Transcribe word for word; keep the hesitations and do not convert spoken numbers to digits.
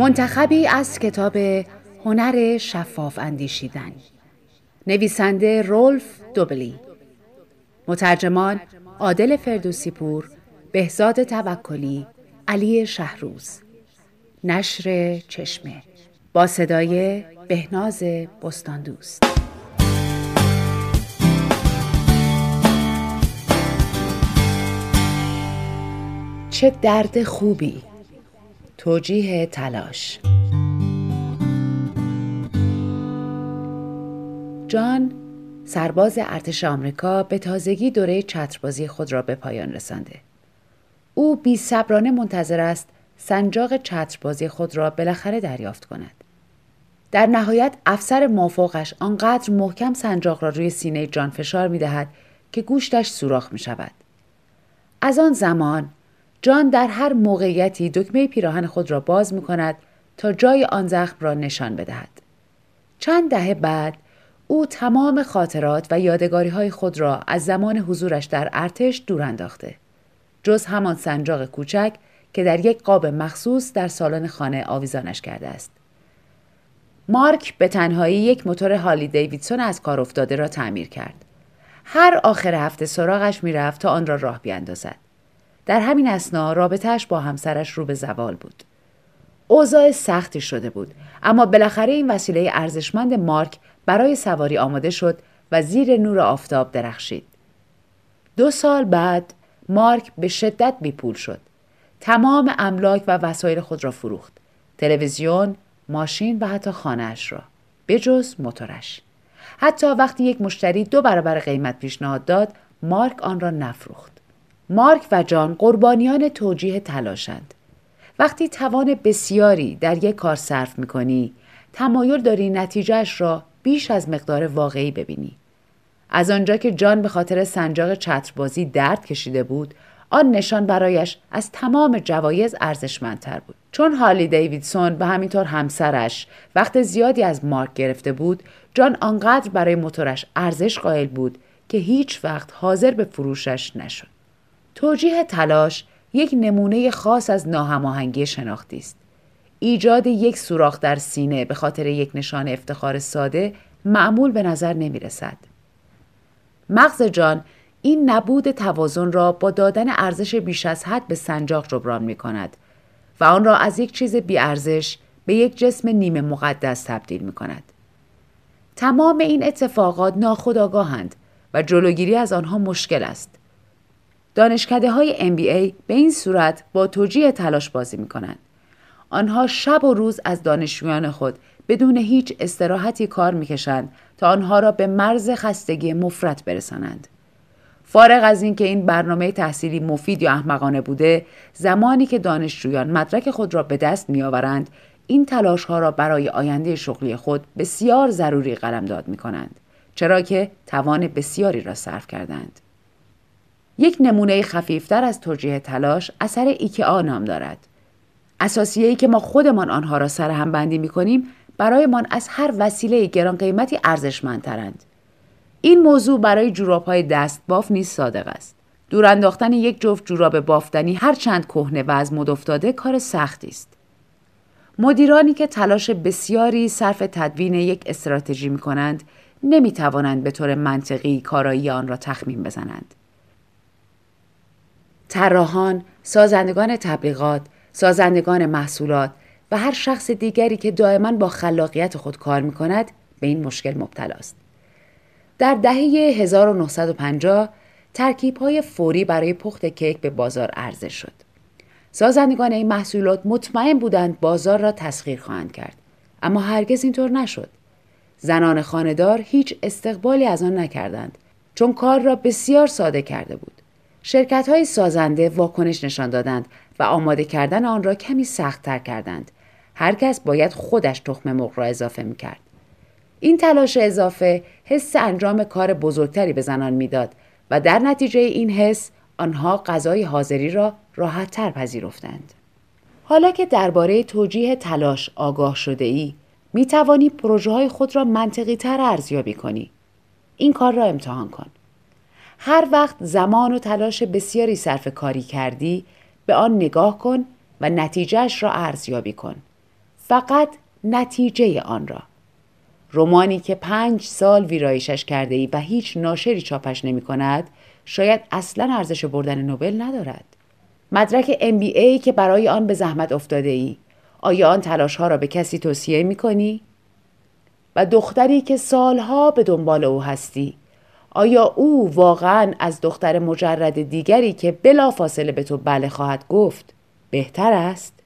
منتخبی از کتاب هنر شفاف اندیشیدن، نویسنده رولف دوبلی، مترجمان عادل فردوسیپور، بهزاد توکلی، علی شهروز، نشر چشمه، با صدای بهناز بستاندوست. چه درد خوبی، توجیه تلاش. جان، سرباز ارتش آمریکا، به تازگی دوره چتربازی خود را به پایان رسانده. او بی‌صبرانه منتظر است سنجاق چتربازی خود را بالاخره دریافت کند. در نهایت افسر مافوقش آنقدر محکم سنجاق را روی سینه جان فشار می‌دهد که گوشتش سوراخ می‌شود. از آن زمان جان در هر موقعیتی دکمه پیراهن خود را باز می‌کند تا جای آن زخم را نشان بدهد. چند دهه بعد او تمام خاطرات و یادگاری‌های خود را از زمان حضورش در ارتش دور انداخته، جز همان سنجاق کوچک که در یک قاب مخصوص در سالن خانه آویزانش کرده است. مارک به تنهایی یک موتور هالی دیویدسون از کار افتاده را تعمیر کرد. هر آخر هفته سراغش می‌رفت تا آن را راه بیاندازد. در همین اثنا رابطه‌اش با همسرش رو به زوال بود. اوضاع سختی شده بود، اما بالاخره این وسیله ارزشمند مارک برای سواری آماده شد و زیر نور آفتاب درخشید. دو سال بعد مارک به شدت بیپول شد. تمام املاک و وسایل خود را فروخت. تلویزیون، ماشین و حتی خانه‌اش را، به جز موتورش. حتی وقتی یک مشتری دو برابر قیمت پیشنهاد داد، مارک آن را نفروخت. مارک و جان قربانیان توجیه تلاشند. وقتی توان بسیاری در یک کار صرف می‌کنی، تمایل داری نتیجهش را بیش از مقدار واقعی ببینی. از آنجا که جان به خاطر سنجاق چتربازی درد کشیده بود، آن نشان برایش از تمام جوایز ارزشمندتر بود. چون هالی دیویدسون و همینطور همسرش وقت زیادی از مارک گرفته بود، جان آنقدر برای موتورش ارزش قائل بود که هیچ وقت حاضر به فروشش نشد. توجیه تلاش یک نمونه خاص از ناهماهنگی شناختی است. ایجاد یک سوراخ در سینه به خاطر یک نشان افتخار ساده معمول به نظر نمی رسد. مغز جان این نبود توازن را با دادن ارزش بیش از حد به سنجاق جبران می کند و آن را از یک چیز بی ارزش به یک جسم نیمه مقدس تبدیل می کند. تمام این اتفاقات ناخودآگاهند و جلوگیری از آنها مشکل است. دانشکده‌های ام بی ای به این صورت با توجیه تلاش بازی می کنند. آنها شب و روز از دانشجویان خود بدون هیچ استراحتی کار می‌کشند تا آنها را به مرز خستگی مفرط برسانند. فارغ از اینکه این برنامه تحصیلی مفید یا احمقانه بوده، زمانی که دانشجویان مدرک خود را به دست می‌آورند، این تلاش‌ها را برای آینده شغلی خود بسیار ضروری قلمداد می‌کنند، چرا که توان بسیاری را صرف کردند. یک نمونه خفیفتر از توجیه تلاش اثر ایکئا نام دارد. اساسیه‌ای که ما خودمان آنها را سرهم بندی می‌کنیم، برایمان از هر وسیله گران قیمتی ارزشمندترند. این موضوع برای جوراب‌های دست باف نیز صادق است. دور انداختن یک جفت جوراب بافتنی هر چند کهنه و از مد افتاده کار سختی است. مدیرانی که تلاش بسیاری صرف تدوین یک استراتژی می‌کنند، نمی‌توانند به طور منطقی کارایی آن را تخمین بزنند. طراحان، سازندگان تبلیغات، سازندگان محصولات و هر شخص دیگری که دائما با خلاقیت خود کار می‌کند به این مشکل مبتلا است. در دهه هزار و نهصد و پنجاه ترکیب‌های فوری برای پخت کیک به بازار عرضه شد. سازندگان این محصولات مطمئن بودند بازار را تسخیر خواهند کرد، اما هرگز اینطور نشد. زنان خانه‌دار هیچ استقبالی از آن نکردند، چون کار را بسیار ساده کرده بود. شرکت‌های سازنده واکنش نشان دادند و آماده کردن آن را کمی سخت‌تر کردند. هر کس باید خودش تخم مرغ را اضافه می‌کرد. این تلاش اضافه حس انجام کار بزرگتری به زنان می‌داد و در نتیجه این حس آنها غذای حاضری را راحت‌تر پذیرفتند. حالا که درباره توجیه تلاش آگاه شده‌ای، می‌توانی پروژه‌های خود را منطقی‌تر ارزیابی کنی. این کار را امتحان کن. هر وقت زمان و تلاش بسیاری صرف کاری کردی، به آن نگاه کن و نتیجهش را ارزیابی کن. فقط نتیجه آن را. رمانی که پنج سال ویرایشش کرده ای و هیچ ناشری چاپش نمی کند شاید اصلا ارزش بردن نوبل ندارد. مدرک ام بی ای که برای آن به زحمت افتاده ای، آیا آن تلاش ها را به کسی توصیه می کنی؟ و دختری که سالها به دنبال او هستی، آیا او واقعا از دختر مجرد دیگری که بلافاصله به تو بله خواهد گفت بهتر است؟